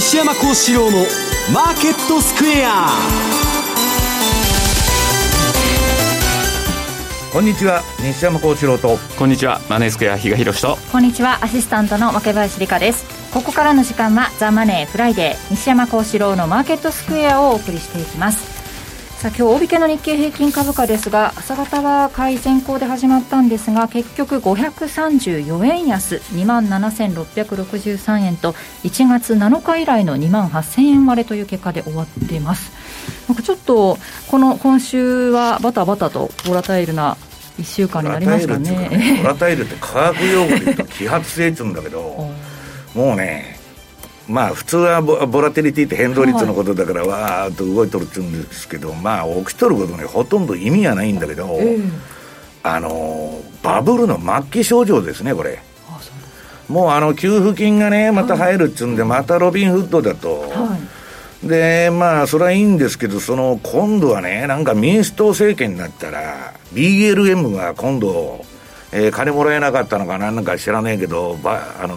西山孝四郎のマーケットスクエア。こんにちは、西山孝四郎と。こんにちは、マネースクエア比嘉博士と。こんにちは、アシスタントの若林理香です。ここからの時間はザ・マネーフライデー、西山孝四郎のマーケットスクエアをお送りしていきます。さあ、今日大引けの日経平均株価ですが、朝方は買い先行で始まったんですが、結局534円安 27,663 円と1月7日以来の 28,000 円割れという結果で終わっています。なんかちょっとこの今週はバタバタとボラタイルな1週間になりましたね。ボラタイルって科学用語で言うと揮発性って言うんだけどもうね、まあ、普通はボラテリティって変動率のことだからわーっと動いとるって言うんですけど、まあ起きとることにほとんど意味はないんだけど、バブルの末期症状ですねこれ。もう給付金がねまた入るって言うんで、またロビンフッドだと。でまあそれはいいんですけど、その今度はね、なんか民主党政権になったら BLM が今度金もらえなかったのかなんか知らねえけど、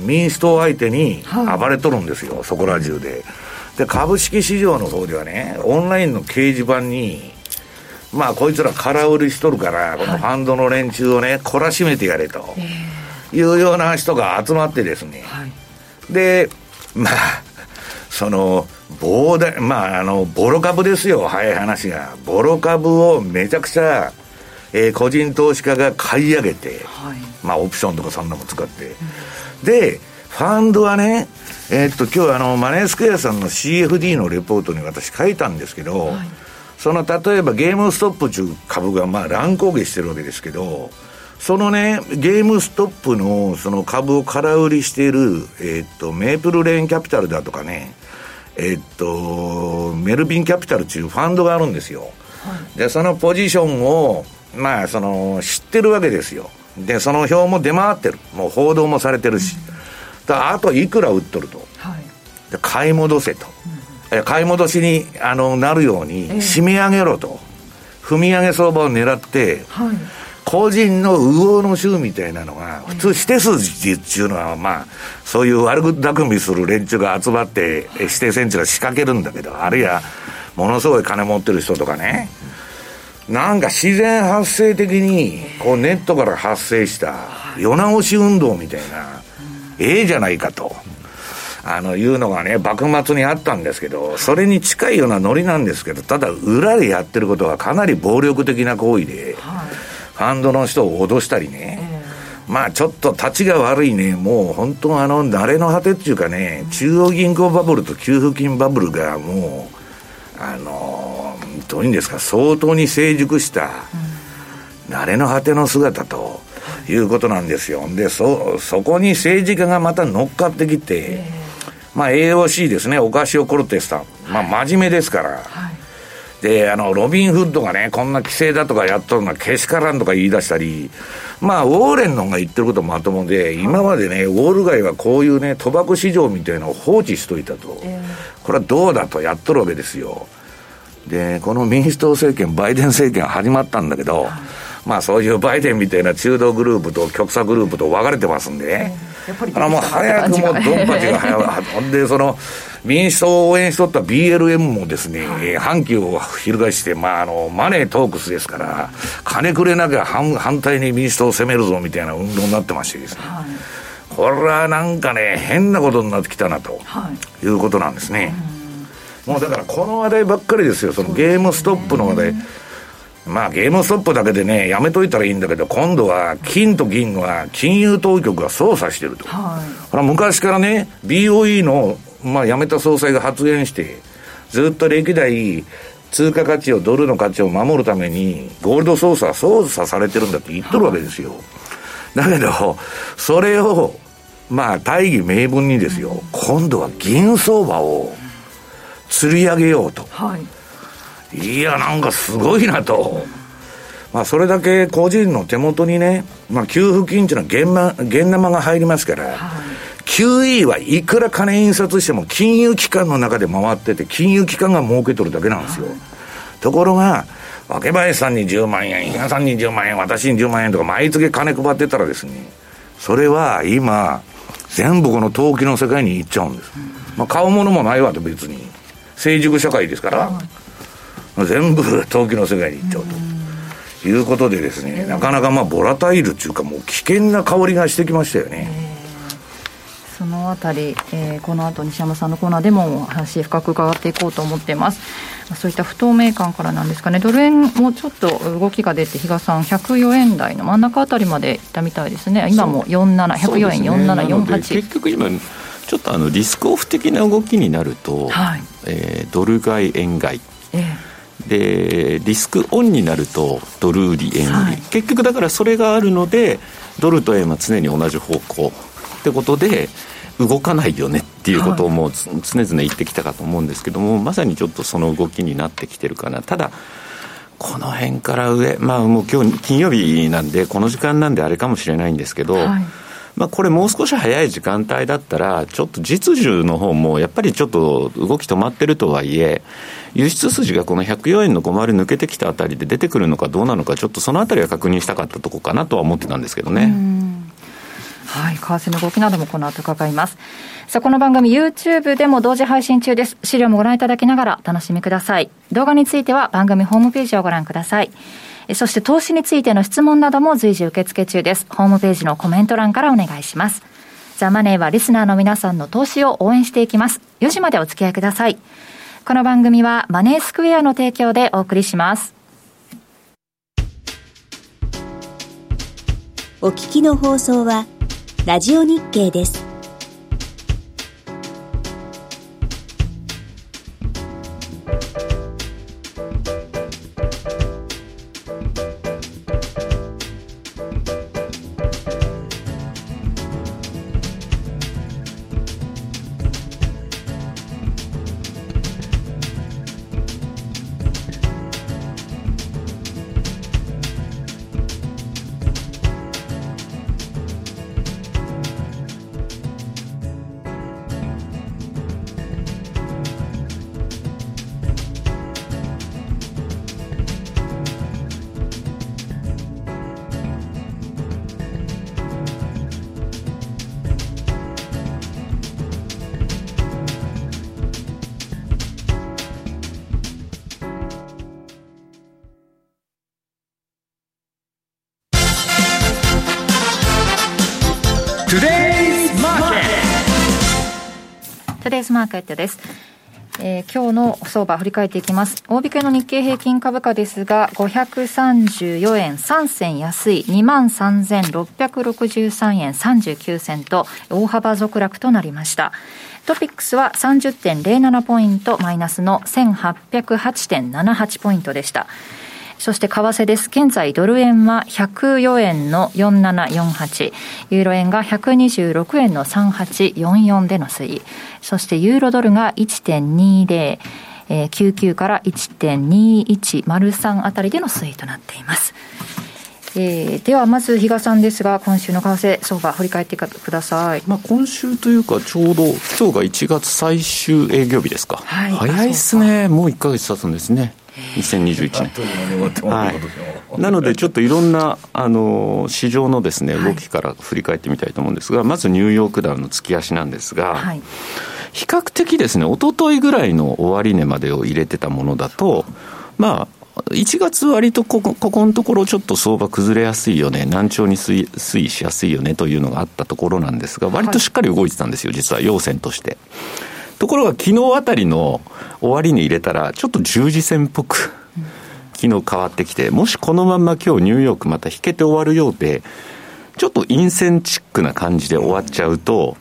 民主党相手に暴れとるんですよ、そこら中で。で株式市場の方ではね、オンラインの掲示板にまあこいつら空売りしとるからこのファンドの連中をね懲らしめてやれというような人が集まってですね、でまあその膨大、まあボロ株ですよ、早い話が。ボロ株をめちゃくちゃ個人投資家が買い上げて、まあオプションとかそんなも使って、でファンドはね、今日マネースクエアさんの CFD のレポートに私書いたんですけど、その例えばゲームストップという株がまあ乱高下してるわけですけど、そのねゲームストップのその株を空売りしているメープルレーンキャピタルだとかね、メルビンキャピタルというファンドがあるんですよ。でそのポジションをまあ、その知ってるわけですよ。でその表も出回ってる、もう報道もされてるし、だあといくら売っとると、で買い戻せと、買い戻しになるように締め上げろと、踏み上げ相場を狙って、個人の右往の衆みたいなのが普通して筋っていうのは、まあそういう悪巧みする連中が集まって指定選地が仕掛けるんだけど、あるいはものすごい金持ってる人とかね、なんか自然発生的にこうネットから発生した世直し運動みたいな、じゃないかというのがね幕末にあったんですけど、それに近いようなノリなんですけど、ただ裏でやってることはかなり暴力的な行為で、ファンドの人を脅したりね、まあちょっと立ちが悪いね、もう本当慣れの果てっていうかね、中央銀行バブルと給付金バブルがもうどういうんですか、相当に成熟した慣れの果ての姿ということなんですよ。で そこに政治家がまた乗っかってきて、まあ AOC ですね、オカシオ・コルテスさん、まあ真面目ですから、でロビンフッドがねこんな規制だとかやっとるのはけしからんとか言い出したり、まあウォーレンの方が言ってることもまともで、今までねウォール街はこういうね賭博市場みたいなのを放置しといたと、これはどうだとやっとるわけですよ。でこの民主党政権、バイデン政権始まったんだけど、まあそういうバイデンみたいな中道グループと極左グループと分かれてますんでね、もう早くもうドンパチが早いで、その民主党を応援しとった BLM もですね、反旗を翻して、まあマネートークスですから、金くれなきゃ反対に民主党を攻めるぞみたいな運動になってましてですね、これはなんかね変なことになってきたなと、いうことなんですね。もうだからこの話題ばっかりですよ、そのゲームストップの話題、まあゲームストップだけでねやめといたらいいんだけど、今度は金と銀は金融当局が操作してると、これは昔からね BOE の、まあ、辞めた総裁が発言して、ずっと歴代通貨価値をドルの価値を守るためにゴールド操作は操作されてるんだって言ってるわけですよ。だけどそれをまあ大義名分にですよ、今度は銀相場を釣り上げようと、いやなんかすごいなと、まあ、それだけ個人の手元にね、まあ、給付金というのは現生が入りますから、QE はいくら金印刷しても金融機関の中で回ってて、金融機関が儲けとるだけなんですよ、ところが若林さんに10万円、比嘉さんに10万円、私に10万円とか毎月金配ってたらですね、それは今全部この投機の世界に行っちゃうんです。まあ、買うものもないわと、別に成熟社会ですから、全部投機の世界に行っちゃうということでですね、なかなかまあボラタイルというか、もう危険な香りがしてきましたよね。そのあたり、この後西山さんのコーナーでもお話深く伺っていこうと思っています。そういった不透明感からなんですかね、ドル円もちょっと動きが出て、比嘉さん104円台の真ん中あたりまでいったみたいですね。今も47、104円、ね、47、48。結局今ちょっとリスクオフ的な動きになると、はい、ドル買い円買い、でリスクオンになるとドル売り円売り、はい、結局だからそれがあるので、ドルと円は常に同じ方向ってことで動かないよねっていうことをもう常々言ってきたかと思うんですけども、まさにちょっとその動きになってきてるかな。ただこの辺から上、まあもう今日金曜日なんでこの時間なんであれかもしれないんですけど、はい、まあ、これもう少し早い時間帯だったらちょっと実需の方もやっぱりちょっと動き止まってるとはいえ、輸出筋がこの104円の50抜けてきたあたりで出てくるのかどうなのか、ちょっとそのあたりは確認したかったとこかなとは思ってたんですけどね。うん、はい、為替の動きなどもこの後伺います。さあ、この番組 YouTube でも同時配信中です。資料もご覧いただきながらお楽しみください。動画については番組ホームページをご覧ください。そして投資についての質問なども随時受付中です。ホームページのコメント欄からお願いします。ザ・マネーはリスナーの皆さんの投資を応援していきます。4時までお付き合いください。この番組はマネースクエアの提供でお送りします。お聞きの放送はラジオ日経です。マーケットです。今日の相場振り返っていきます。大引けの日経平均株価ですが、534円3銭安い 23,663 円39銭と大幅続落となりました。トピックスは 30.07 ポイントマイナスの 1808.78 ポイントでした。そして為替です。現在ドル円は104円の4748、ユーロ円が126円の3844での推移、そしてユーロドルが 1.20、99から 1.2103 あたりでの推移となっています。ではまず比嘉さんですが、今週の為替相場振り返ってください。まあ、今週というかちょうど今日が1月最終営業日ですか、はい、早いですね。もう1ヶ月経つんですね、2021年。はい、なのでちょっといろんな市場のですね動きから振り返ってみたいと思うんですが、はい、まずニューヨークダウの月足なんですが、はい、比較的ですね一昨日ぐらいの終値までを入れてたものだと、まあ1月割とここのところちょっと相場崩れやすいよね、難聴に推移しやすいよねというのがあったところなんですが、割としっかり動いてたんですよ、実は陽線として。ところが昨日あたりの終値入れたらちょっと十字線っぽく昨日変わってきて、もしこのまま今日ニューヨークまた引けて終わるようで、ちょっと陰線チックな感じで終わっちゃうと、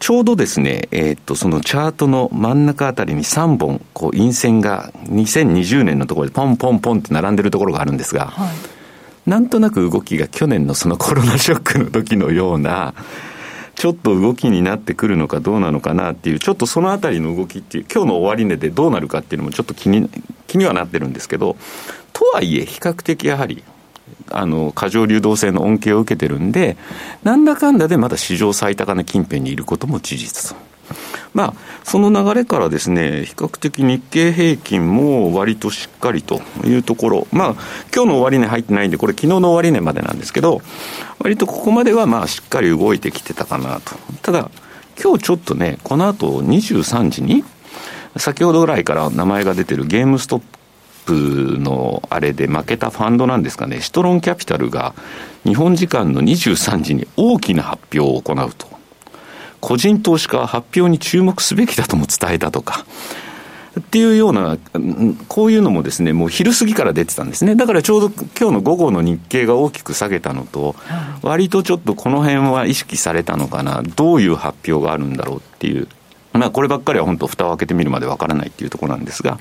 ちょうどですね、そのチャートの真ん中あたりに3本こう陰線が2020年のところでポンポンポンって並んでるところがあるんですが、はい、なんとなく動きが去年のそのコロナショックの時のようなちょっと動きになってくるのかどうなのかなっていう、ちょっとそのあたりの動きっていう今日の終値でどうなるかっていうのもちょっと気にはなってるんですけど、とはいえ比較的やはり過剰流動性の恩恵を受けてるんで、なんだかんだでまだ史上最高値近辺にいることも事実と、まあ、その流れからですね、比較的日経平均も割としっかりというところ、まあ、今日の終値入ってないんで、これ昨日の終値までなんですけど、割とここまではまあしっかり動いてきてたかなと。ただ今日ちょっとね、この後23時に先ほどぐらいから名前が出てるゲームストップのあれで負けたファンドなんですかね、シトロンキャピタルが日本時間の23時に大きな発表を行うと、個人投資家は発表に注目すべきだとも伝えたとかっていうような、こういうのもですね、もう昼過ぎから出てたんですね。だからちょうど今日の午後の日経が大きく下げたのと、割とちょっとこの辺は意識されたのかな、どういう発表があるんだろうっていう、まあ、こればっかりは本当蓋を開けてみるまでわからないっていうところなんですが、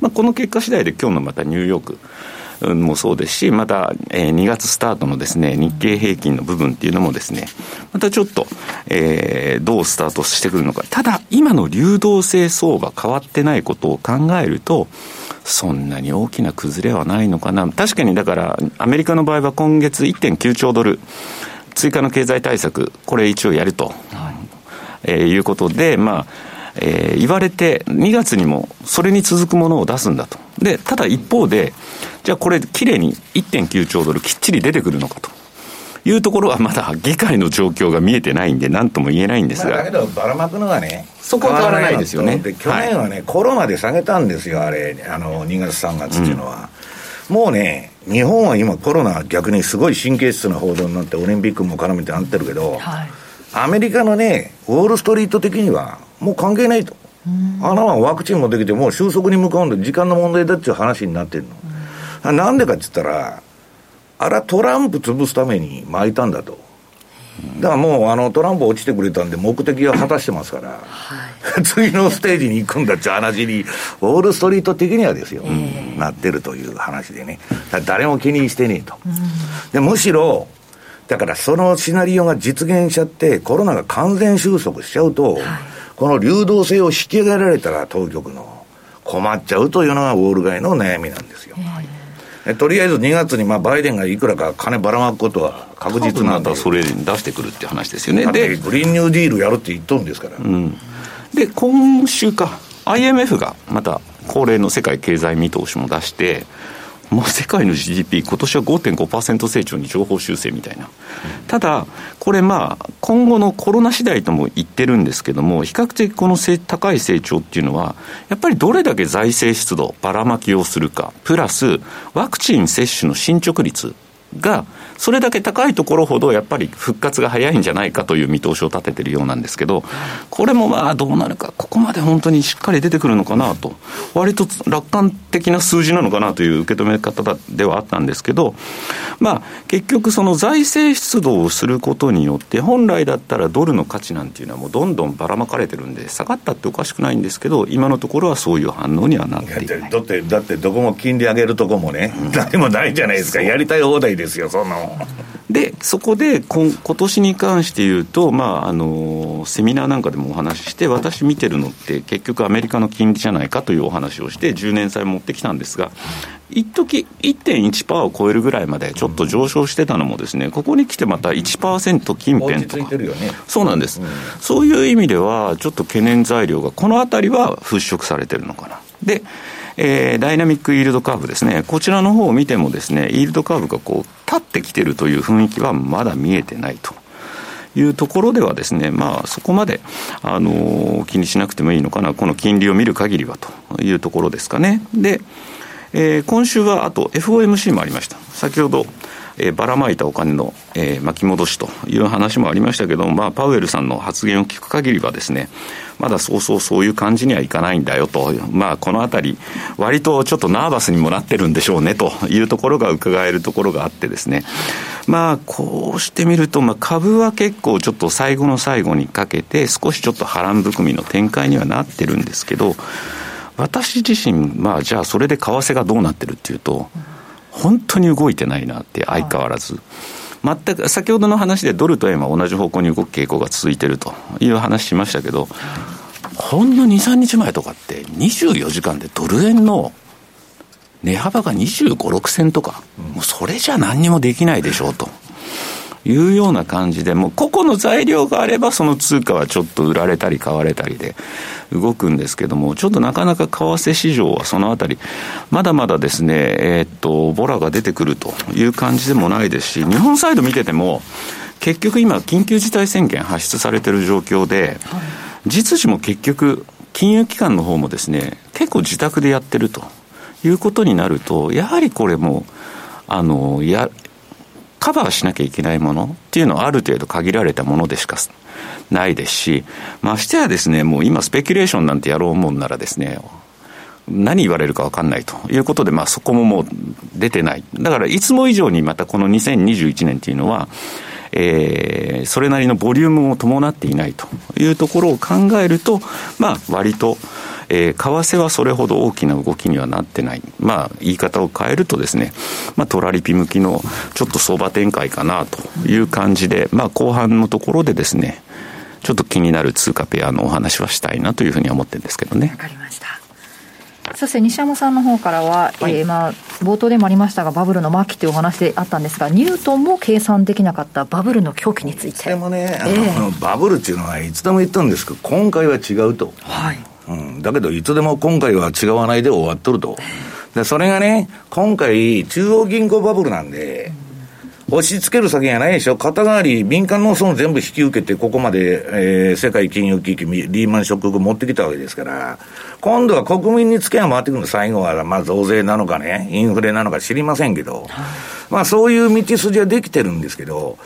まあ、この結果次第で今日のまたニューヨークもそうですし、また2月スタートのですね、日経平均の部分っていうのもですね、またちょっとどうスタートしてくるのか。ただ今の流動性相場変わってないことを考えると、そんなに大きな崩れはないのかな。確かにだからアメリカの場合は今月 1.9 兆ドル追加の経済対策、これ一応やると、いうことで、まあ言われて2月にもそれに続くものを出すんだと。でただ一方で、じゃあこれきれいに 1.9 兆ドルきっちり出てくるのかというところは、まだ議会の状況が見えてないんで何とも言えないんですが、まあ、だけどばらまくのがね、そこは変わらないですよね。で去年はね、はい、コロナで下げたんですよ、あれ2月3月っていうのは、うん、もうね、日本は今コロナ逆にすごい神経質な報道になってオリンピックも絡めてなってるけど、はい、アメリカのね、ウォールストリート的にはもう関係ないと、あのワクチンもできてもう収束に向かうんで時間の問題だっていう話になってるの。なんでかって言ったら、あれはトランプ潰すために巻いたんだと。だからもうトランプ落ちてくれたんで目的は果たしてますから、はい、次のステージに行くんだって話にウォールストリート的にはですよ、なってるという話でね、誰も気にしてねえと。でむしろだからそのシナリオが実現しちゃって、コロナが完全収束しちゃうと、はい、この流動性を引き上げられたら当局の困っちゃうというのがウォール街の悩みなんですよ、とりあえず2月にまあバイデンがいくらか金ばらまくことは確実なんで、またそれに出してくるって話ですよね。でグリーンニューディールやるって言っとるんですから、うん、で今週か IMF がまた恒例の世界経済見通しも出して、もう世界の GDP 今年は 5.5% 成長に上方修正みたいな、ただこれまあ今後のコロナ次第とも言ってるんですけども、比較的この高い成長っていうのはやっぱりどれだけ財政出動ばらまきをするか、プラスワクチン接種の進捗率がそれだけ高いところほどやっぱり復活が早いんじゃないかという見通しを立ててるようなんですけど、これもまあどうなるか、ここまで本当にしっかり出てくるのかなと、割と楽観的な数字なのかなという受け止め方ではあったんですけど、まあ結局その財政出動をすることによって、本来だったらドルの価値なんていうのはもうどんどんばらまかれてるんで、下がったっておかしくないんですけど、今のところはそういう反応にはなっていない。だってどこも金利上げるとこもね、何もないじゃないですか、やりたい放題ですよそんなもん。でそこで今年に関して言うと、まあ、セミナーなんかでもお話しして、私見てるのって結局アメリカの金利じゃないかというお話をして10年債持ってきたんですが、一時 1.1% を超えるぐらいまでちょっと上昇してたのもですね、ここに来てまた 1% 近辺とか、そうなんです、そういう意味ではちょっと懸念材料がこの辺りは払拭されてるのかな。でダイナミックイールドカーブですね、こちらの方を見てもですね、イールドカーブがこう立ってきてるという雰囲気はまだ見えてないというところではですね、まあそこまで気にしなくてもいいのかな、この金利を見る限りはというところですかね。で、今週はあと FOMC もありました。先ほどばらまいたお金の、巻き戻しという話もありましたけど、まあ、パウエルさんの発言を聞く限りはですね、まだそういう感じにはいかないんだよと、まあ、このあたり割とちょっとナーバスにもなってるんでしょうねというところが伺えるところがあってですね、まあ、こうしてみると、まあ、株は結構ちょっと最後の最後にかけて少しちょっと波乱含みの展開にはなってるんですけど、私自身、まあ、じゃあそれで為替がどうなってるっていうと、本当に動いてないなって相変わらず、全く先ほどの話でドルと円は同じ方向に動く傾向が続いてるという話しましたけど、ほんの 2,3 日前とかって24時間でドル円の値幅が25、6銭とか、もうそれじゃ何にもできないでしょうというような感じで、もう個々の材料があればその通貨はちょっと売られたり買われたりで動くんですけども、ちょっとなかなか為替市場はそのあたりまだまだですね、ボラが出てくるという感じでもないですし、日本サイド見てても結局今緊急事態宣言発出されている状況で、実需も結局金融機関の方もですね、結構自宅でやってるということになると、やはりこれもカバーしなきゃいけないものっていうのはある程度限られたものでしかないですし、ましてやですね、もう今スペキュレーションなんてやろうもんならですね、何言われるか分かんないということで、まあそこももう出てない。だからいつも以上にまたこの2021年っていうのは、それなりのボリュームを伴っていないというところを考えると、まあ割と為替はそれほど大きな動きにはなってない、まあ、言い方を変えるとですね、まあ、トラリピ向きのちょっと相場展開かなという感じで、まあ、後半のところでですね、ちょっと気になる通貨ペアのお話はしたいなというふうに思ってるんですけどね。わかりました。そして西山さんの方からは、はい、まあ、冒頭でもありましたがバブルの末期というお話であったんですが、ニュートンも計算できなかったバブルの狂気について。それもね、バブルっていうのはいつでも言ったんですけど、今回は違うと、はい、うん、だけどいつでも今回は違わないで終わっとると。でそれがね、今回中央銀行バブルなんで押し付ける先がないでしょ。肩代わり民間の損全部引き受けてここまで、世界金融危機リーマンショック後持ってきたわけですから、今度は国民につけが回ってくるの。最後はまあ増税なのかね、インフレなのか知りませんけど、まあそういう道筋はできてるんですけど、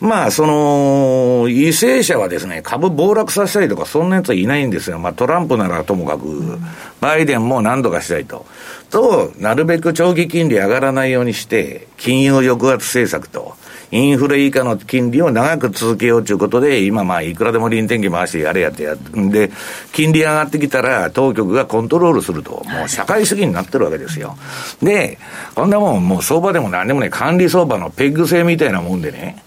まあ、その為政者はですね、株暴落させたりとかそんなやつはいないんですよ。まあ、トランプならともかく、バイデンも何とかしたいとなるべく長期金利上がらないようにして金融抑圧政策とインフレ以下の金利を長く続けようということで、今まあいくらでも臨転機回してやれやってやってんで、金利上がってきたら当局がコントロールすると、もう社会主義になってるわけですよ。でこんなもんもう相場でも何でもね、管理相場のペッグ制みたいなもんでね、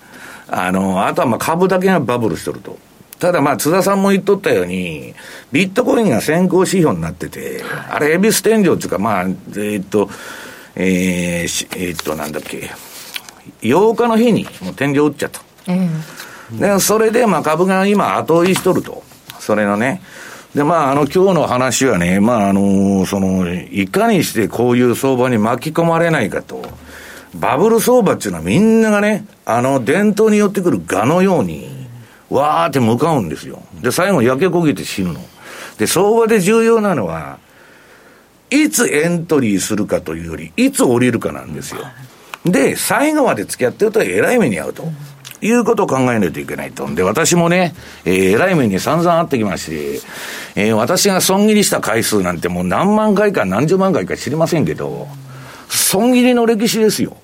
あとはまあ株だけがバブルしてると。ただまあ津田さんも言っとったように、ビットコインが先行指標になってて、あれ恵比寿天井っていうか、まあなんだっけ、8日の日にもう天井打っちゃった、でそれでまあ株が今後追いしとると。それのね、でまあ今日の話はね、まあそのいかにしてこういう相場に巻き込まれないかと。バブル相場っていうのはみんながね、伝統に寄ってくる蛾のようにわーって向かうんですよ。で最後焼け焦げて死ぬので、相場で重要なのはいつエントリーするかというよりいつ降りるかなんですよ。で最後まで付き合ってるとえらい目に遭うということを考えないといけないと。で私もね、えらい目に散々あってきまして、私が損切りした回数なんてもう何万回か何十万回か知りませんけど、損切りの歴史ですよ、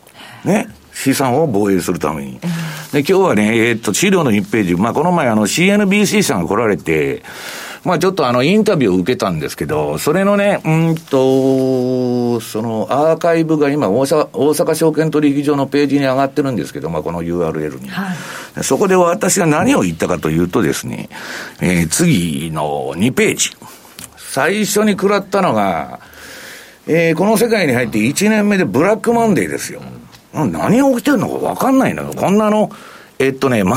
ね、資産を防衛するために。で今日はね、資料の1ページ、まあ、この前CNBC さんが来られて、まあ、ちょっとインタビューを受けたんですけど、それのね、そのアーカイブが今大阪証券取引所のページに上がってるんですけど、まあ、この URL に、はい、そこで私が何を言ったかというとですね、次の2ページ、最初に食らったのがこの世界に入って1年目でブラックマンデーですよ。何が起きてるのか分かんないのよ。こんなま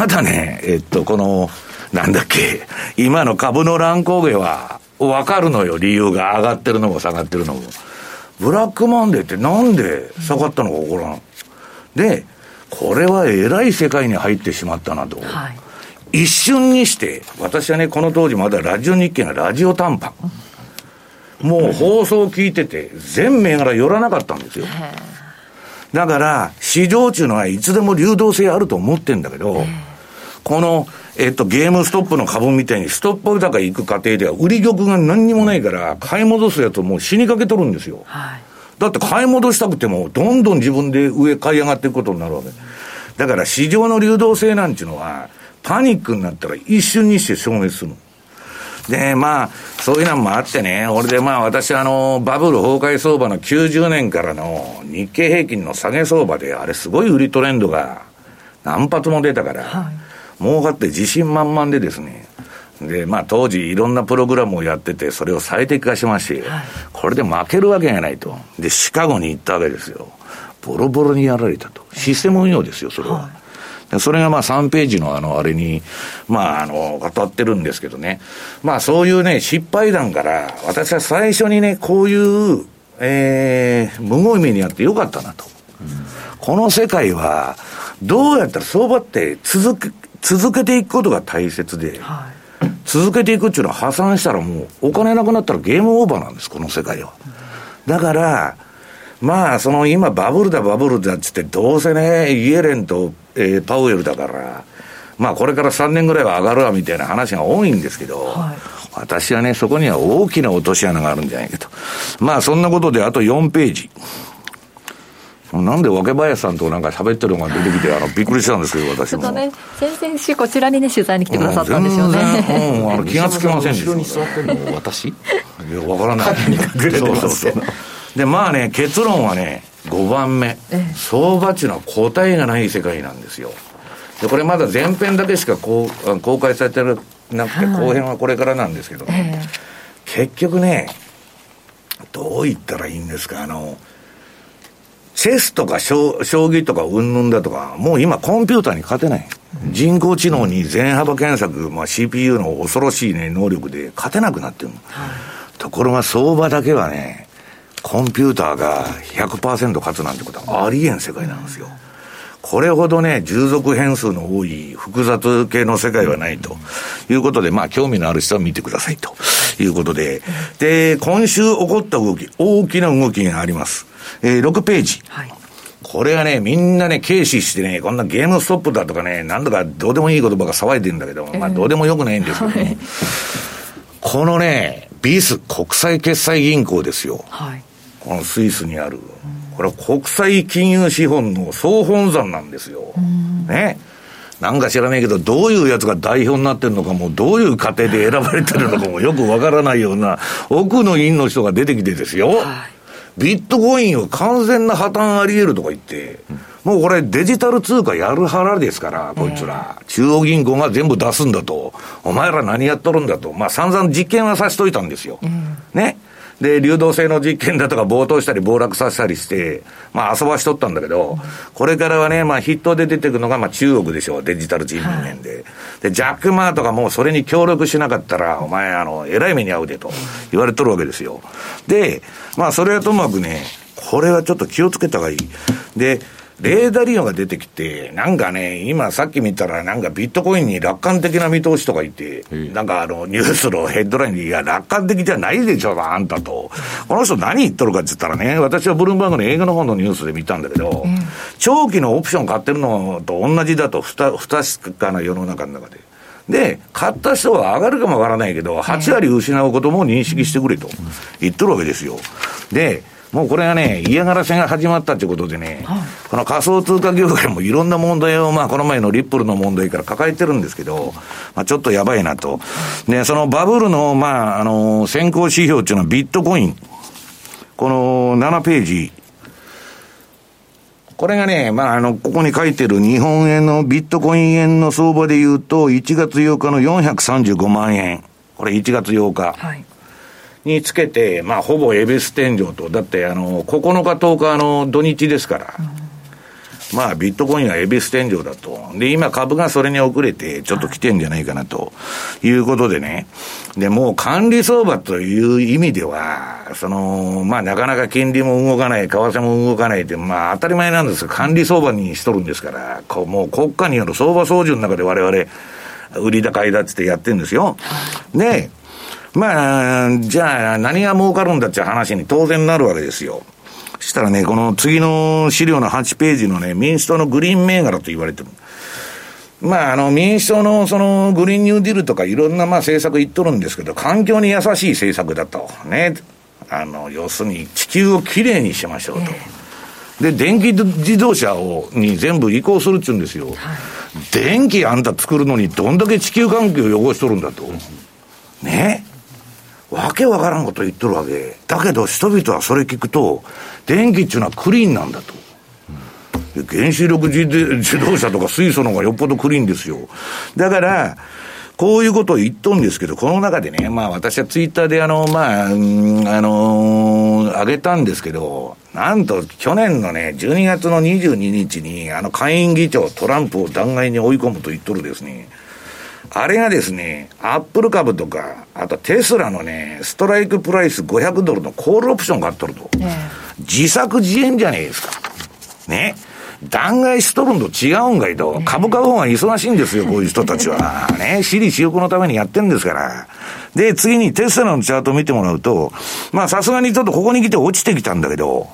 だね、このなんだっけ、今の株の乱高下は分かるのよ。理由が上がってるのも下がってるのも。ブラックマンデーってなんで下がったのか分からん。でこれはえらい世界に入ってしまったなと、はい、一瞬にして。私はねこの当時まだラジオ日経がラジオ短波、もう放送を聞いてて全銘柄寄らなかったんですよ。だから市場っていうのはいつでも流動性あると思ってんだけど、この、ゲームストップの株みたいにストップ高いく過程では売り玉が何にもないから買い戻すやつもう死にかけとるんですよ、はい、だって買い戻したくてもどんどん自分で上買い上がっていくことになるわけだから、市場の流動性なんていうのはパニックになったら一瞬にして消滅するので、まあそういうのもあってね、俺でまあ私バブル崩壊相場の90年からの日経平均の下げ相場で、あれすごい売りトレンドが何発も出たから、はい、儲かって自信満々でですね、でまあ当時いろんなプログラムをやっててそれを最適化しまして、はい、これで負けるわけがないと。でシカゴに行ったわけですよ。ボロボロにやられたと。システム運用ですよそれは、はい、それがまあ3ページのあれに、まあ語ってるんですけどね。まあそういうね、失敗談から、私は最初にね、こういう、むごい目にあってよかったなと。うん、この世界は、どうやったら相場って続けていくことが大切で、はい、続けていくっていうのは破産したらもうお金なくなったらゲームオーバーなんです、この世界は。だから、まあその今バブルだっつってどうせね、イエレンと、パウエルだから、まあこれから3年ぐらいは上がるわみたいな話が多いんですけど、はい、私はね、そこには大きな落とし穴があるんじゃないかと。まあそんなことで、あと4ページ。なんで若林さんとなんか喋ってるのが出てきてびっくりしたんですけど、私もちょっとね、先々週こちらにね取材に来てくださったんですよね。気がつきませんでした。後ろに座ってるの私いや分からないに隠れてます。そうで、まあね、結論はね、5番目、相場値の答えがない世界なんですよ。でこれまだ前編だけしか公開されてなくて、後編はこれからなんですけど、ね、結局ね、どう言ったらいいんですか、チェスとか将棋とか云々だとか、もう今コンピューターに勝てない。人工知能に全幅検索、まあ、CPU の恐ろしい、ね、能力で勝てなくなってるの、はい、ところが相場だけはね、コンピューターが 100% 勝つなんてことはありえん世界なんですよ。これほどね、従属変数の多い複雑系の世界はないということで、まあ興味のある人は見てくださいということで、で今週起こった動き、大きな動きがあります。6ページ、はい、これはね、みんなね軽視してね、こんなゲームストップだとかね、なんだかどうでもいいことばっか騒いでるんだけど、まあどうでもよくないんですけど、はい、このねBIS国際決済銀行ですよ、はい、このスイスにある、これは国際金融資本の総本山なんですよ、ね、なんか知らないけど、どういうやつが代表になってるのかも、どういう過程で選ばれてるのかもよくわからないような奥の院の人が出てきてですよ、はい、ビットコインを完全な破綻あり得るとか言って、もうこれデジタル通貨やる腹ですから、こいつら。中央銀行が全部出すんだと。お前ら何やっとるんだと。まあ散々実験はさしといたんですよ。ね。で、流動性の実験だとか暴騰したり暴落させたりして、まあ遊ばしとったんだけど、これからはね、まあ筆頭で出てくるのがまあ中国でしょう、デジタル人民で。で、ジャック・マーとかもうそれに協力しなかったら、お前えらい目に遭うでと言われとるわけですよ。で、まあそれはともかくね、これはちょっと気をつけた方がいい。で、レーダリオが出てきて、なんかね、今さっき見たら、なんかビットコインに楽観的な見通しとか言って、なんかニュースのヘッドラインに、いや、楽観的じゃないでしょ、あんたと。この人何言っとるかって言ったらね、私はブルームバーグの映画の方のニュースで見たんだけど、長期のオプション買ってるのと同じだと、不確かな世の中の中で。で、買った人は上がるかもわからないけど、8割失うことも認識してくれと言っとるわけですよ。で、もうこれがね、嫌がらせが始まったということでね、はい、この仮想通貨業界もいろんな問題を、まあ、この前のリップルの問題から抱えてるんですけど、まあ、ちょっとやばいなと。で、そのバブルの、まあ、先行指標というのはビットコイン。この7ページ。これがね、まあ、ここに書いてる日本円のビットコイン円の相場で言うと、1月8日の435万円。これ1月8日。はいにつけて、まあ、ほぼエベス天井と、だって9日10日土日ですから、まあ、ビットコインはエベス天井だと。で、今株がそれに遅れてちょっと来てんじゃないかなということでね。で、もう管理相場という意味では、まあ、なかなか金利も動かない為替も動かないって、まあ、当たり前なんですが、管理相場にしとるんですから、もう国家による相場操縦の中で我々売りだ買いだってやってるんですよ。で、まあ、じゃあ何が儲かるんだっていう話に当然なるわけですよ。そしたらね、この次の資料の8ページのね、民主党のグリーン銘柄と言われてる。まあ、民主党のグリーンニューディールとかいろんなまあ政策言っとるんですけど、環境に優しい政策だと。ね。要するに地球をきれいにしましょうと。で、電気自動車に全部移行するって言うんですよ。電気あんた作るのにどんだけ地球環境を汚しとるんだと。ね。わけわからんこと言っとるわけだけど、人々はそれ聞くと電気っていうのはクリーンなんだと、うん、原子力自動車とか水素の方がよっぽどクリーンですよ。だからこういうことを言っとんですけど、この中でね、まあ私はツイッターでまあ、上げたんですけど、なんと去年のね12月の22日に下院議長トランプを弾劾に追い込むと言っとるですね、あれがですねアップル株とかあとテスラのねストライクプライス500ドルのコールオプション買っとると、自作自演じゃねえですかね。弾劾しとるんと違うんかいと、株買う方が忙しいんですよこういう人たちはね、私利私欲のためにやってんですから。で次にテスラのチャートを見てもらうと、まあさすがにちょっとここに来て落ちてきたんだけど、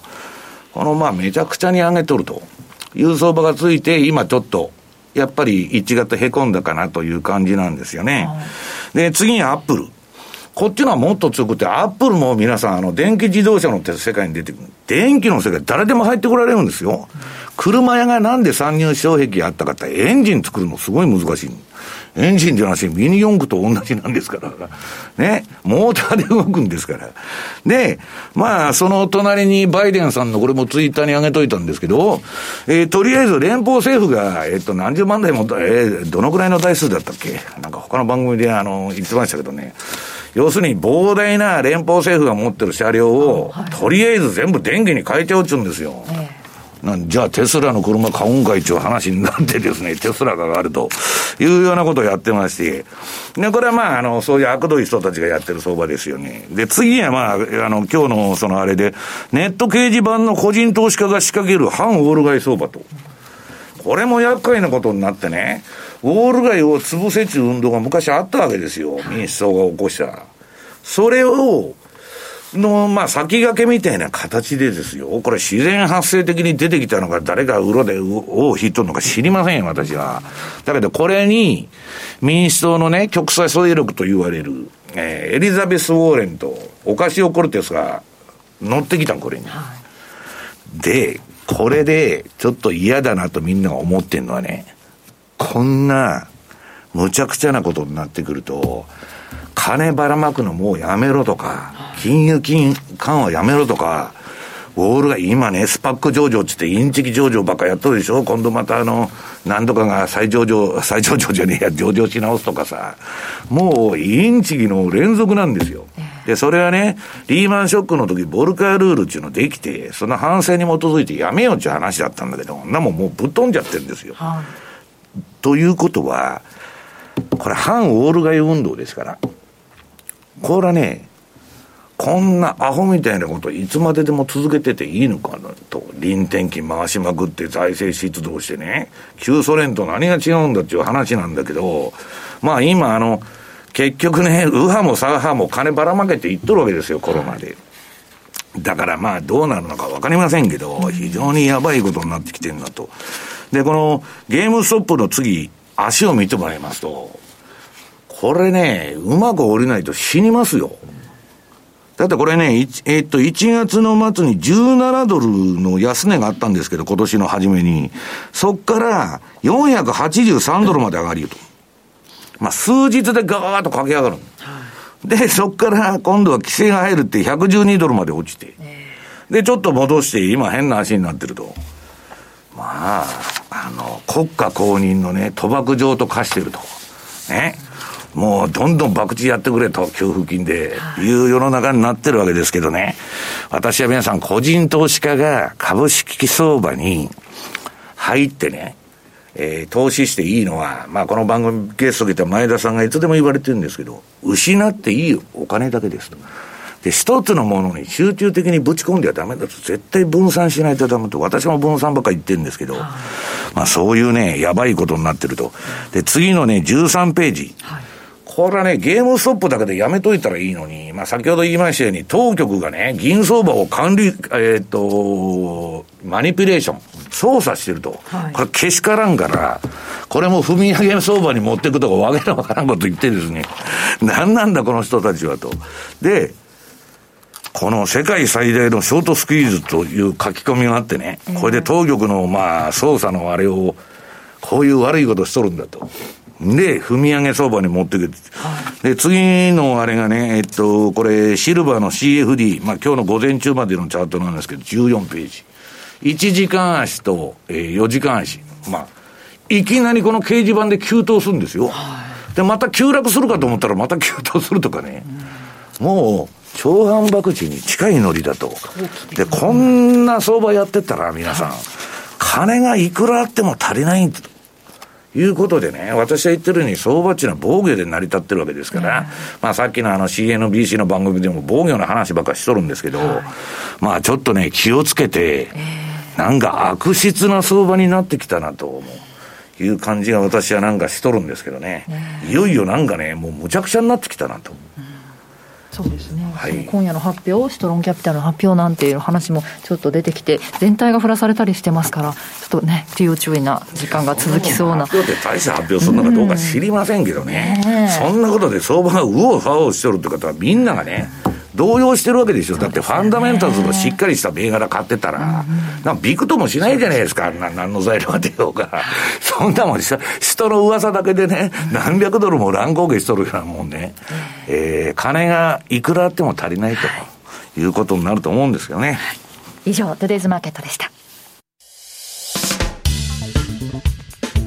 このまあめちゃくちゃに上げとるという相場がついて、今ちょっとやっぱり1月へこんだかなという感じなんですよね。で次にアップル、こっちのはもっと強くて、アップルも皆さん電気自動車の世界に出てくる、電気の世界誰でも入ってこられるんですよ。車屋がなんで参入障壁があったかって、エンジン作るのすごい難しい、エンジンじゃなしミニ四駆と同じなんですからね、モーターで動くんですから。でまあその隣にバイデンさんのこれもツイッターに上げといたんですけど、とりあえず連邦政府が何十万台も、どのくらいの台数だったっけ、なんか他の番組で言ってましたけどね、要するに膨大な連邦政府が持ってる車両をとりあえず全部電気に変えておっちゅうんですよ。なんじゃあテスラの車買うんかいっていう話になってですね、テスラが上がるというようなことをやってまして、でこれはまあそういう悪どい人たちがやってる相場ですよね。で次はまあ今日のそのあれで、ネット掲示板の個人投資家が仕掛ける反ウォール街相場と、これも厄介なことになってね、ウォール街を潰せちゅう運動が昔あったわけですよ、民主党が起こした。それをまあ、先駆けみたいな形でですよ、これ自然発生的に出てきたのか、誰が裏で尾を引いとるのか知りませんよ、私は。だけどこれに民主党のね、極左勢力と言われる、エリザベス・ウォーレンとオカシオ・コルテスが乗ってきたん、これに。で、これでちょっと嫌だなとみんなが思ってんのはね、こんなむちゃくちゃなことになってくると、金ばらまくのもうやめろとか、金融緩和やめろとか、ウォールが今ね、スパック上場つってインチキ上場ばっかやっとるでしょ。今度また何とかが再上場じゃねえや、上場し直すとかさ、もうインチキの連続なんですよ。でそれはね、リーマンショックの時ボルカールールっていうのできて、その反省に基づいてやめようっていう話だったんだけど、なもうぶっ飛んじゃってるんですよ、ということはこれ反ウォール街運動ですから、これはね、こんなアホみたいなこといつまででも続けてていいのかなと、臨転機回しまくって財政出動してね、旧ソ連と何が違うんだっていう話なんだけど、まあ今結局ね、右派も左派も金ばらまけていっとるわけですよ、コロナで。だからまあどうなるのか分かりませんけど、非常にやばいことになってきてるなと。でこのゲームストップの次、足を見てもらいますと、これね、うまく降りないと死にますよ。だってこれね、1月の末に17ドルの安値があったんですけど、今年の初めに。そっから483ドルまで上がりよと。まあ、数日でガーッと駆け上がる。で、そっから今度は規制が入るって112ドルまで落ちて。で、ちょっと戻して、今変な足になってると。まあ、国家公認のね、賭博場と化してると。ね。もうどんどん博打やってくれと、給付金でいう世の中になってるわけですけどね、私は皆さん、個人投資家が株式相場に入ってね、投資していいのは、まあこの番組ゲストで言った前田さんがいつでも言われてるんですけど、失っていいお金だけですと。で一つのものに集中的にぶち込んではダメだと、絶対分散しないとダメと、私も分散ばっかり言ってるんですけど、まあそういうね、やばいことになってると。で次のね、13ページ、これはね、ゲームストップだけでやめといたらいいのに、まあ、先ほど言いましたように、当局がね、銀相場を管理、マニピュレーション、操作してると。これ、けしからんから、これも踏み上げ相場に持っていくとか、わけのわからんこと言ってですね、なんなんだこの人たちはと。で、この世界最大のショートスクイーズという書き込みがあってね、これで当局のまあ、操作のあれを、こういう悪いことしとるんだと。で、踏み上げ相場に持ってくる。で、次のあれがね、これ、シルバーの CFD、まあ今日の午前中までのチャートなんですけど、14ページ。1時間足と、4時間足。まあ、いきなりこの掲示板で急騰するんですよ。で、また急落するかと思ったら、また急騰するとかね。もう、超反爆地に近いノリだと。で、こんな相場やってったら皆さん、金がいくらあっても足りないということでね、私は言ってるように相場っていうのは防御で成り立ってるわけですから、まあさっきのCNBC の番組でも防御の話ばっかりしとるんですけど、まあちょっとね、気をつけて、なんか悪質な相場になってきたなと思う。いう感じが私はなんかしとるんですけどね、いよいよなんかね、もうむちゃくちゃになってきたなと、そうですね、はい、今夜の発表、シトロンキャピタルの発表なんていう話もちょっと出てきて、全体が振らされたりしてますから、ちょっとね、要注意な時間が続きそうな。発表って大した発表するのかどうか知りませんけどね、そんなことで相場がうおうはおうしてるって方は、みんながね、動揺してるわけでしょ。だってファンダメンタルズのしっかりした銘柄買ってたら、なんかビクともしないじゃないですか。何の材料が出ようか。そんなもんした。人の噂だけでね、何百ドルも乱高下しとるようなもんね。金がいくらあっても足りないということになると思うんですけどね。はい、以上、トゥデイズマーケットでした。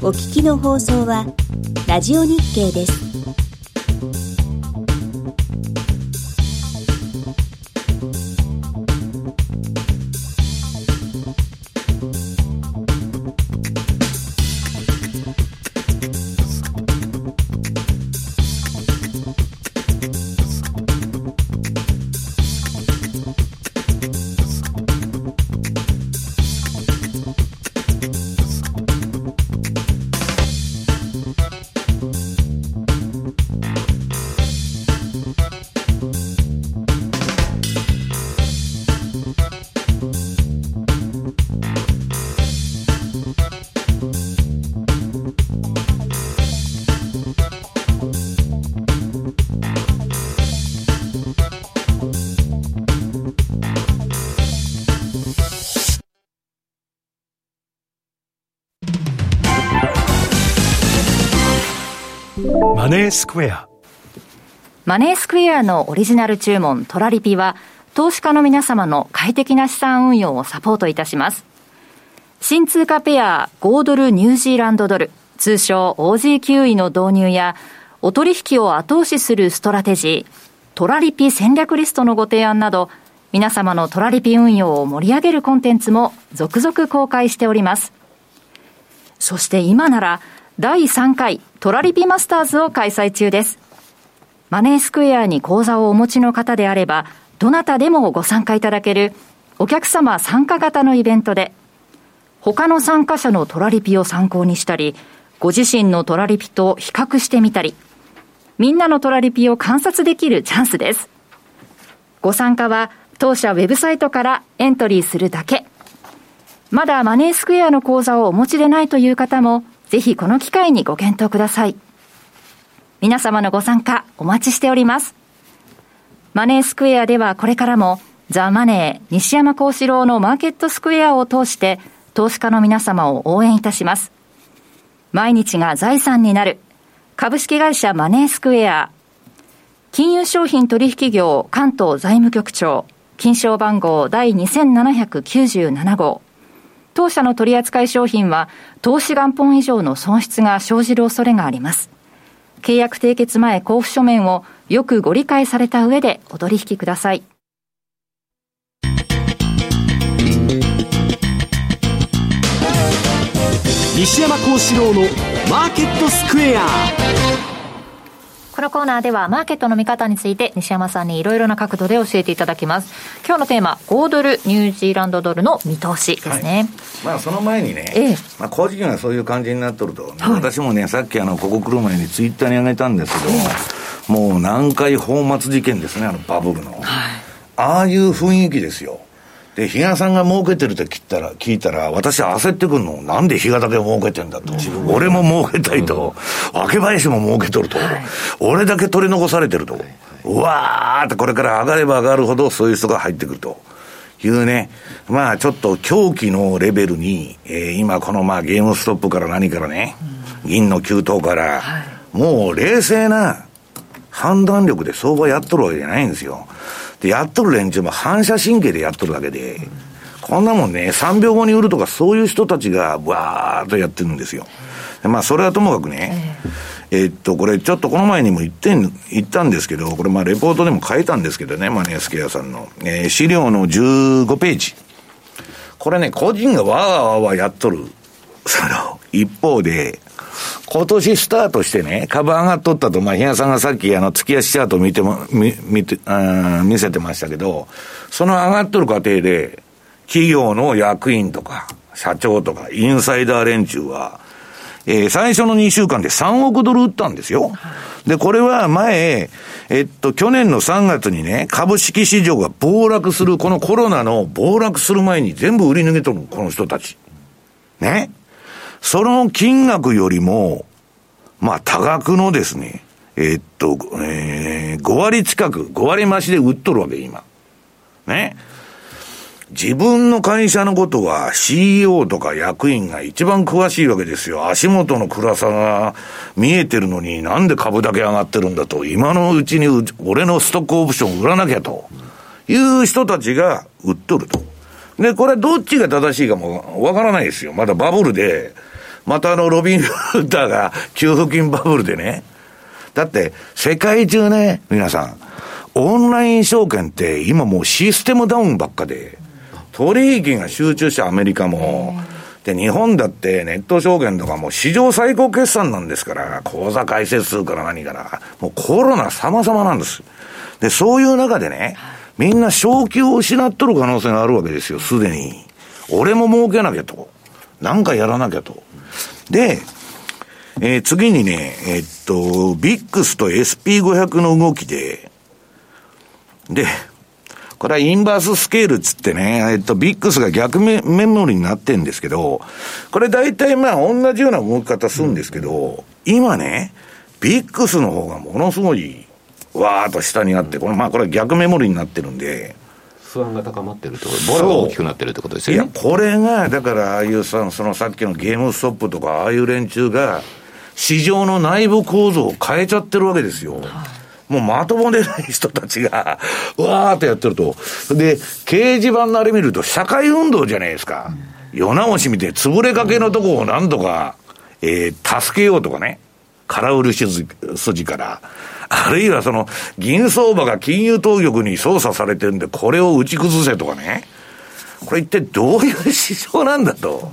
お聞きの放送は、ラジオ日経です。マネースクエアのオリジナル注文トラリピは、投資家の皆様の快適な資産運用をサポートいたします。新通貨ペア豪ドルニュージーランドドル、通称 OGQE の導入や、お取引を後押しするストラテジートラリピ戦略リストのご提案など、皆様のトラリピ運用を盛り上げるコンテンツも続々公開しております。そして今なら第3回トラリピマスターズを開催中です。マネースクエアに口座をお持ちの方であれば、どなたでもご参加いただけるお客様参加型のイベントで、他の参加者のトラリピを参考にしたり、ご自身のトラリピと比較してみたり、みんなのトラリピを観察できるチャンスです。ご参加は当社ウェブサイトからエントリーするだけ。まだマネースクエアの口座をお持ちでないという方も、ぜひこの機会にご検討ください。皆様のご参加お待ちしております。マネースクエアではこれからもザ・マネー西山孝四郎のマーケットスクエアを通して投資家の皆様を応援いたします。毎日が財産になる株式会社マネースクエア、金融商品取引業関東財務局長金賞番号第2797号。当社の取扱い商品は投資元本以上の損失が生じる恐れがあります。契約締結前交付書面をよくご理解された上でお取引ください。西山孝四郎のマーケットスクエア。このコーナーではマーケットの見方について西山さんにいろいろな角度で教えていただきます。今日のテーマ、豪ドルニュージーランドドルの見通しですね。はい、まあその前にね、まあ個人がそういう感じになっとると、はい、私もね、さっきここ来る前にツイッターに上げたんですけど、もう南海泡沫事件ですね、バブルの、ああいう雰囲気ですよ。で、比嘉さんが儲けてると聞いたら、私は焦ってくるの。なんで比嘉だけ儲けてんだと。俺も儲けたいと。明林も儲けとると。俺だけ取り残されてると。うわーってこれから上がれば上がるほどそういう人が入ってくるというね。まあちょっと狂気のレベルに、今このまあゲームストップから何からね、銀の急騰から、もう冷静な判断力で相場やっとるわけじゃないんですよ。やっとる連中も反射神経でやっとるだけで、こんなもんね、3秒後に売るとかそういう人たちがわーっとやってるんですよ。まあそれはともかくね、これちょっとこの前にも言ったんですけど、これまあレポートでも書いたんですけどね、マネースケアさんの、資料の15ページ。これね、個人がわーわーわーやっとる。その、一方で、今年スタートしてね、株上がっとったと、まあ、日野さんがさっき月足チャート見せてましたけど、その上がっとる過程で、企業の役員とか、社長とか、インサイダー連中は、最初の2週間で3億ドル売ったんですよ。で、これは前、去年の3月にね、株式市場が暴落する、このコロナの暴落する前に全部売り抜けとる、この人たち。ね。その金額よりも、まあ、多額のですね、5割近く、5割増しで売っとるわけ、今。ね。自分の会社のことは CEO とか役員が一番詳しいわけですよ。足元の暗さが見えてるのになんで株だけ上がってるんだと。今のうちに俺のストックオプション売らなきゃという人たちが売っとると。で、これどっちが正しいかもわからないですよ。まだバブルで、またロビンフーターが給付金バブルでね。だって世界中ね、皆さん、オンライン証券って今もうシステムダウンばっかで、取引が集中してアメリカも。で、日本だってネット証券とかも史上最高決算なんですから、口座開設数から何から、もうコロナ様々なんです。で、そういう中でね、みんな正気を失っとる可能性があるわけですよ、すでに。俺も儲けなきゃと。なんかやらなきゃと。で、次にね、VIX と SP500 の動きで、これはインバーススケールつってね、VIX が逆メモリになってんですけど、これ大体まあ同じような動き方するんですけど、今ね、VIX の方がものすごい、わーっと下にあって、これまあこれは逆メモリになってるんで、不安が高まってるってこと、ボラが大きくなってるってことですよね。いや、これが、だからああいうさっきのゲームストップとか、ああいう連中が、市場の内部構造を変えちゃってるわけですよ。もうまともでない人たちがわーっとやってると。で、掲示板のあれ見ると社会運動じゃないですか。世直し見て潰れかけのとこをなんとか、助けようとかね、空売り筋から、あるいはその銀相場が金融当局に操作されてるんでこれを打ち崩せとかね。これ一体どういう市場なんだと。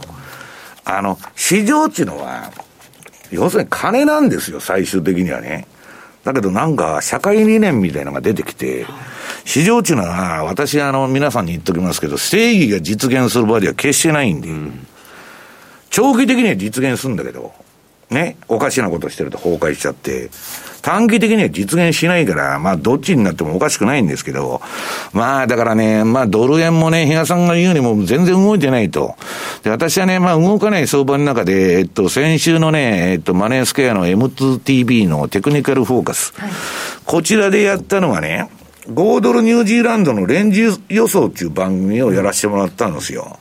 市場っていうのは要するに金なんですよ、最終的にはね。だけどなんか社会理念みたいなのが出てきて、市場っていうのは私皆さんに言っときますけど、正義が実現する場では決してないんで、長期的には実現するんだけどね、おかしなことしてると崩壊しちゃって、短期的には実現しないから、まあどっちになってもおかしくないんですけど、まあだからね、まあドル円もね、比嘉さんが言うよりも全然動いてないと。で、私はね、まあ動かない相場の中で、先週のね、マネースケアの M2TV のテクニカルフォーカス、はい、こちらでやったのはね、5ドルニュージーランドのレンジ予想っていう番組をやらせてもらったんですよ。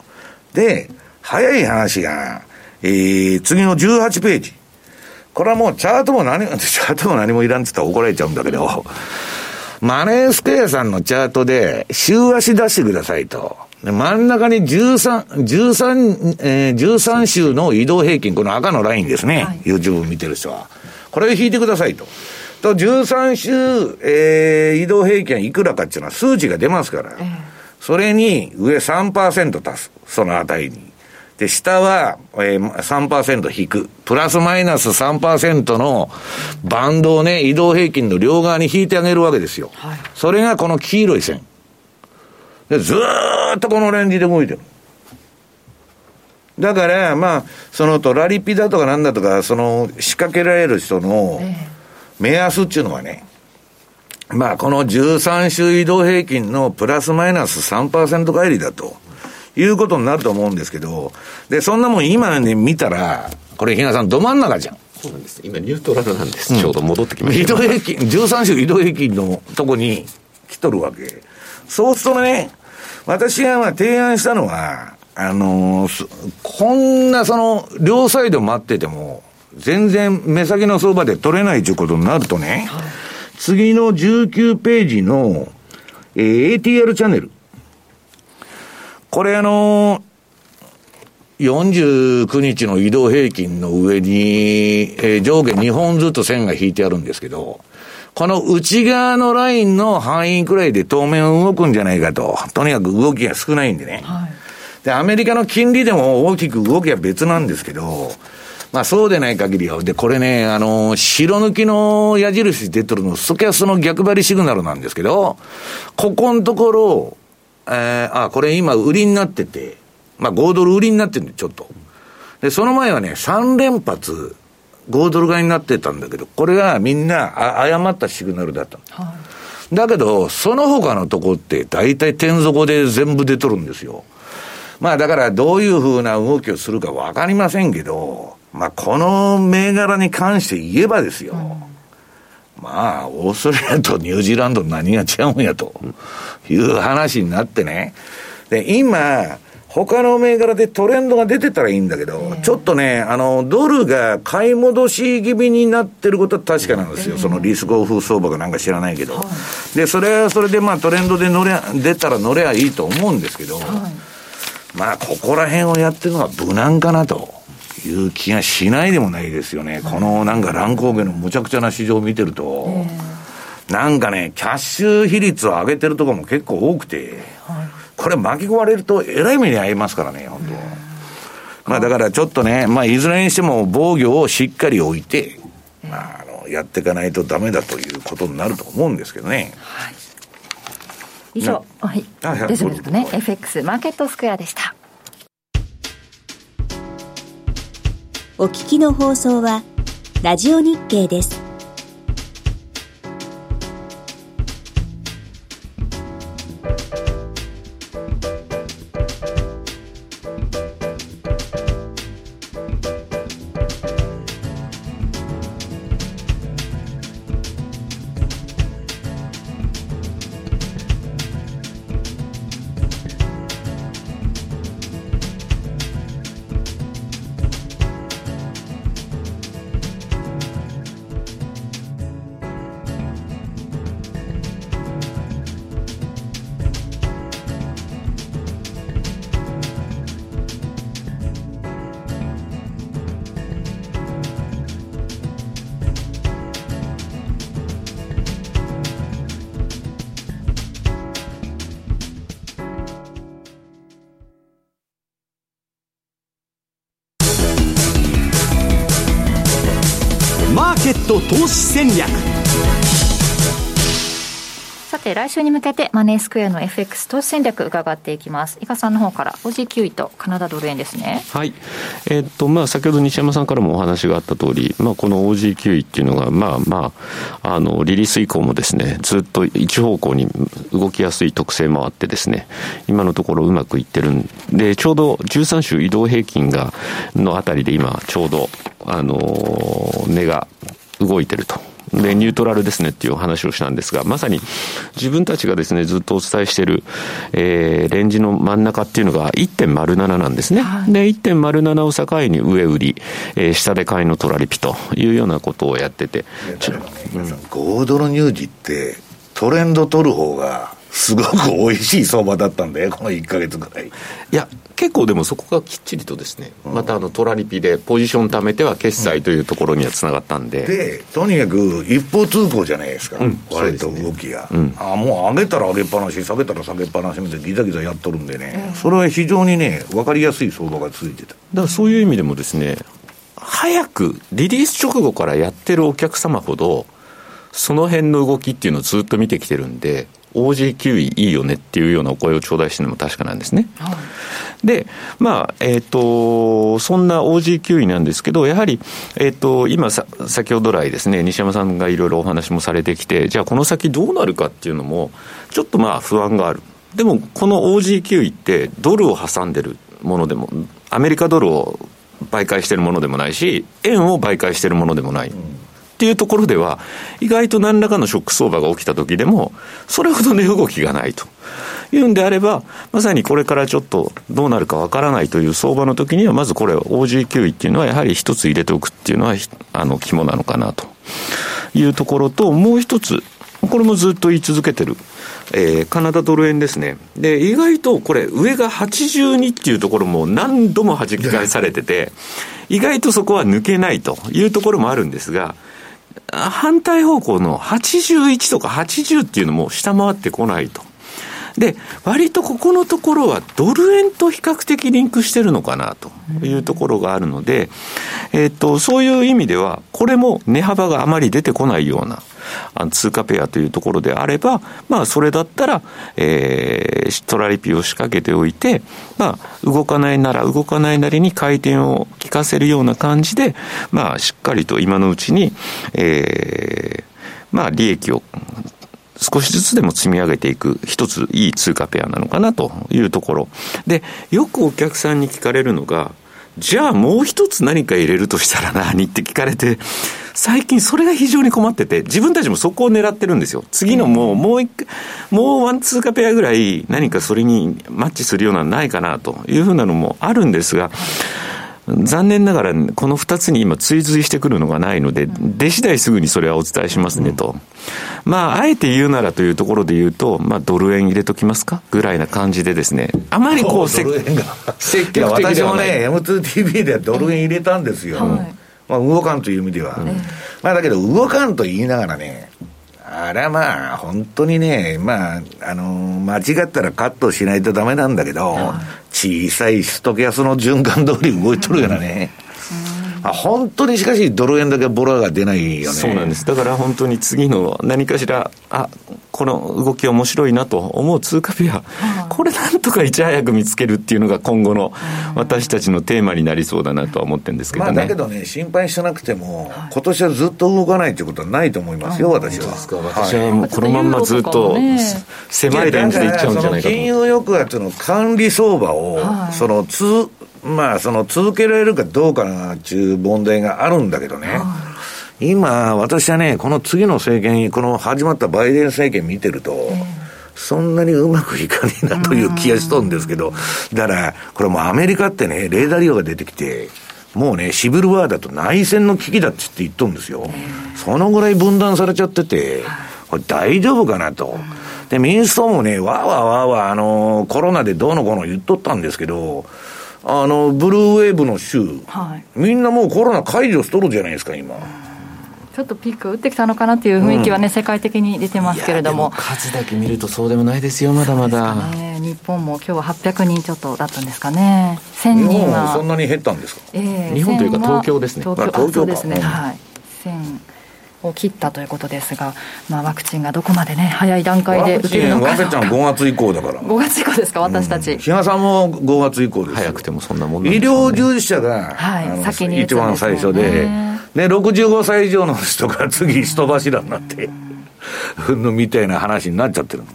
で、早い話が、次の18ページ。これはもうチャートも何もいらんって言ったら怒られちゃうんだけど、マネースケアさんのチャートで週足出してくださいと。で、真ん中に13週の移動平均、この赤のラインですね、はい、YouTube 見てる人はこれを引いてくださいと。と、13週、移動平均いくらかっていうのは数値が出ますから、それに上 3% 足す、その値に。で、下は、3% 引く。プラスマイナス 3% のバンドをね、移動平均の両側に引いてあげるわけですよ。はい、それがこの黄色い線。で、ずーっとこのレンジで動いてる。だから、まあ、そのトラリピだとかなんだとか、その仕掛けられる人の目安っていうのはね、まあ、この13週移動平均のプラスマイナス 3% 返りだと。いうことになると思うんですけど、で、そんなもん今ね、見たら、これ、日嘉さん、ど真ん中じゃん。そうなんです。今、ニュートラルなんです。ちょうど戻ってきました。移動平均、13週移動平均のとこに来とるわけ。そうするとね、私が提案したのは、こんな両サイド待ってても、全然目先の相場で取れないということになるとね、次の19ページの、ATR チャンネル。これ49日の移動平均の上に、上下2本ずつ線が引いてあるんですけど、この内側のラインの範囲くらいで当面動くんじゃないかと。とにかく動きが少ないんでね、はい、でアメリカの金利でも大きく動きは別なんですけど、まあそうでない限りは。で、これね、白抜きの矢印出てるの、ストキャスの逆張りシグナルなんですけど、ここのところ、これ今売りになってて、まあ5ドル売りになってるんで、ちょっと。で、その前はね、3連発、5ドル買いになってたんだけど、これがみんな誤ったシグナルだった。はい、だけど、その他のとこって大体天底で全部出とるんですよ。まあだからどういうふうな動きをするかわかりませんけど、まあ、この銘柄に関して言えばですよ、うん、まあオーストラリアとニュージーランド何が違うんやという話になってね。で、今他の銘柄でトレンドが出てたらいいんだけど、ちょっとね、ドルが買い戻し気味になってることは確かなんですよ。そのリスクオフ相場かなんか知らないけど、はい、でそれはそれでまあトレンドで出たら乗ればいいと思うんですけど、はい、まあここら辺をやってるのは無難かなという気がしないでもないですよね。このなんか乱高下のむちゃくちゃな市場を見てると、なんかね、キャッシュ比率を上げてるとこも結構多くて、これ巻き込まれるとえらい目に遭いますからね、本当。まあだからちょっとね、まあいずれにしても防御をしっかり置いて、まあやっていかないとダメだということになると思うんですけどね。はい、以上、はい、大丈夫ですかね。FX マーケットスクエアでした。お聞きの放送はラジオ日経です。投資戦略。さて来週に向けてマネースクエアの FX 投資戦略伺っていきます。伊賀さんの方から OGQE とカナダドル円ですね。はい。まあ先ほど西山さんからもお話があった通り、まあこの OGQE っていうのがリリース以降もですね、ずっと一方向に動きやすい特性もあってですね、今のところうまくいってるんで、ちょうど13週移動平均がのあたりで今ちょうど値が動いてると。で、ニュートラルですねっていう話をしたんですが、まさに自分たちがですね、ずっとお伝えしている、レンジの真ん中っていうのが 1.07 なんですね。で、1.07 を境に上売り、下で買いのトラリピというようなことをやってて、5ドルニュージってトレンド取る方がすごく美味しい相場だったんだよ、この1ヶ月ぐらい。いや、結構でもそこがきっちりとですね、またトラリピでポジション貯めては決済というところにはつながったんで、でとにかく一方通行じゃないですか、割と動きが、もう上げたら上げっぱなし、下げたら下げっぱなしみたいなギザギザやっとるんでね、それは非常にね、分かりやすい相場が続いてた。だからそういう意味でもですね、早くリリース直後からやってるお客様ほどその辺の動きっていうのをずっと見てきてるんで、OGQE いいよねっていうようなお声を頂戴してるのも確かなんですね。で、そんな OGQE なんですけど、やはり、今先ほど来ですね、西山さんがいろいろお話もされてきて、じゃあこの先どうなるかっていうのもちょっとまあ不安がある。でもこの OGQE ってドルを挟んでるものでも、アメリカドルを媒介してるものでもないし、円を媒介してるものでもない、っていうところでは意外と何らかのショック相場が起きた時でもそれほど値動きがないというんであれば、まさにこれからちょっとどうなるかわからないという相場の時には、まずこれ OGQE っていうのはやはり一つ入れておくっていうのは肝なのかなというところと、もう一つこれもずっと言い続けてるカナダドル円ですね。で意外とこれ上が82っていうところも何度も弾き返されてて意外とそこは抜けないというところもあるんですが、反対方向の81とか80っていうのも下回ってこないと。で割とここのところはドル円と比較的リンクしてるのかなというところがあるので、そういう意味ではこれも値幅があまり出てこないような通貨ペアというところであれば、まあ、それだったら、トラリピを仕掛けておいて、まあ、動かないなら動かないなりに回転を効かせるような感じで、まあ、しっかりと今のうちに、まあ、利益を少しずつでも積み上げていく一ついい通貨ペアなのかなというところで、よくお客さんに聞かれるのが、じゃあもう一つ何か入れるとしたら何って聞かれて、最近それが非常に困ってて、自分たちもそこを狙ってるんですよ。次のもうワン通貨ペアぐらい何かそれにマッチするようなのないかなというふうなのもあるんですが、残念ながらこの2つに今追随してくるのがないので、出次第すぐにそれはお伝えしますねと。まああえて言うならというところで言うと、まあドル円入れときますかぐらいな感じでですね、あまりこうドル円が積極的ではない。私もね M2TV ではドル円入れたんですよ、はい。まあ、動かんという意味では、まあだけど動かんと言いながらね、あれはまあ本当にね、まあ間違ったらカットしないとダメなんだけど、小さいストキャスの循環通り動いとるよね。本当にしかしドル円だけボラが出ないよね。そうなんです。だから本当に次の何かしら、あ、この動き面白いなと思う通貨ペア、これなんとかいち早く見つけるっていうのが今後の私たちのテーマになりそうだなとは思ってるんですけどね。まあだけどね、心配しなくても今年はずっと動かないということはないと思いますよ、私は。私はもうこのまんまずっと狭いレンジでいっちゃうんじゃないかと。金融抑圧の管理相場をまあ、その続けられるかどうかという問題があるんだけどね、今私はね、この次の政権、この始まったバイデン政権見てるとそんなにうまくいかねえなという気がしとるんですけど、だからこれもうアメリカってね、レーダー利用が出てきて、もうねシブルワーだと内戦の危機だって言っとるんですよ。そのぐらい分断されちゃってて、これ大丈夫かなと。で民主党もね、わーわーわーわーコロナでどうのこうの言っとったんですけど、ブルーウェーブの州、はい、みんなもうコロナ解除しとるじゃないですか。今ちょっとピーク打ってきたのかなっていう雰囲気はね、世界的に出てますけれども、でも数だけ見るとそうでもないですよ、まだまだ、ね、日本も今日は800人ちょっとだったんですかね。1000人は日本はそんなに減ったんですか、日本というか東京ですね。東京ですね、はい、を切ったということですが、まあ、ワクチンがどこまでね早い段階で打てるのか。ワクチンは5月以降だから。5月以降ですか、私たち。比嘉さんも5月以降です。早くてもそんなもんなんですよね。医療従事者が、はい、先に打つんですよね、一番最初で、ね、65歳以上の人が次人柱になってみたいな話になっちゃってるの、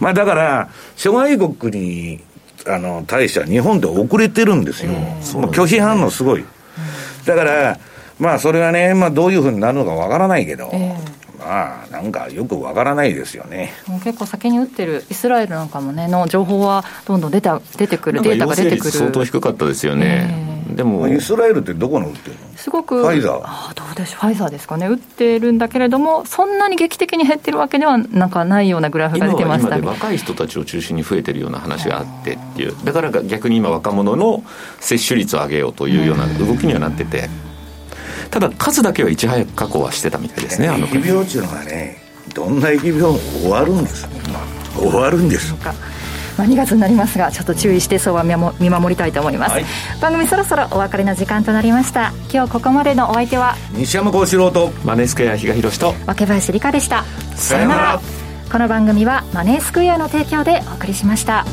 まあ、だから諸外国に対しては日本って遅れてるんですよ、拒否反応すごい。だからまあそれはね、まあ、どういうふうになるのかわからないけど、まあなんかよくわからないですよね。もう結構先に打ってるイスラエルなんかもねの情報はどんどん出てくる、データが出てくる。相当低かったですよね、でも、まあ、イスラエルってどこの打ってるの？すごくファイザー。どうでしょう、ファイザーですかね。打ってるんだけれどもそんなに劇的に減ってるわけではなんかないようなグラフが出てました。今は今で若い人たちを中心に増えてるような話があってっていう、だから逆に今若者の接種率を上げようというような動きにはなってて、ただ数だけはいち早く確保はしてたみたいですね。疫病っていうのはね、どんな疫病も終わるんです、終わるんです、まあ、2月になりますがちょっと注意して相場は見守りたいと思います、はい、番組そろそろお別れの時間となりました。今日ここまでのお相手は西山孝四郎とマネースクエア比嘉宏と若林理香でした。さよなら。この番組はマネースクエアの提供でお送りしました。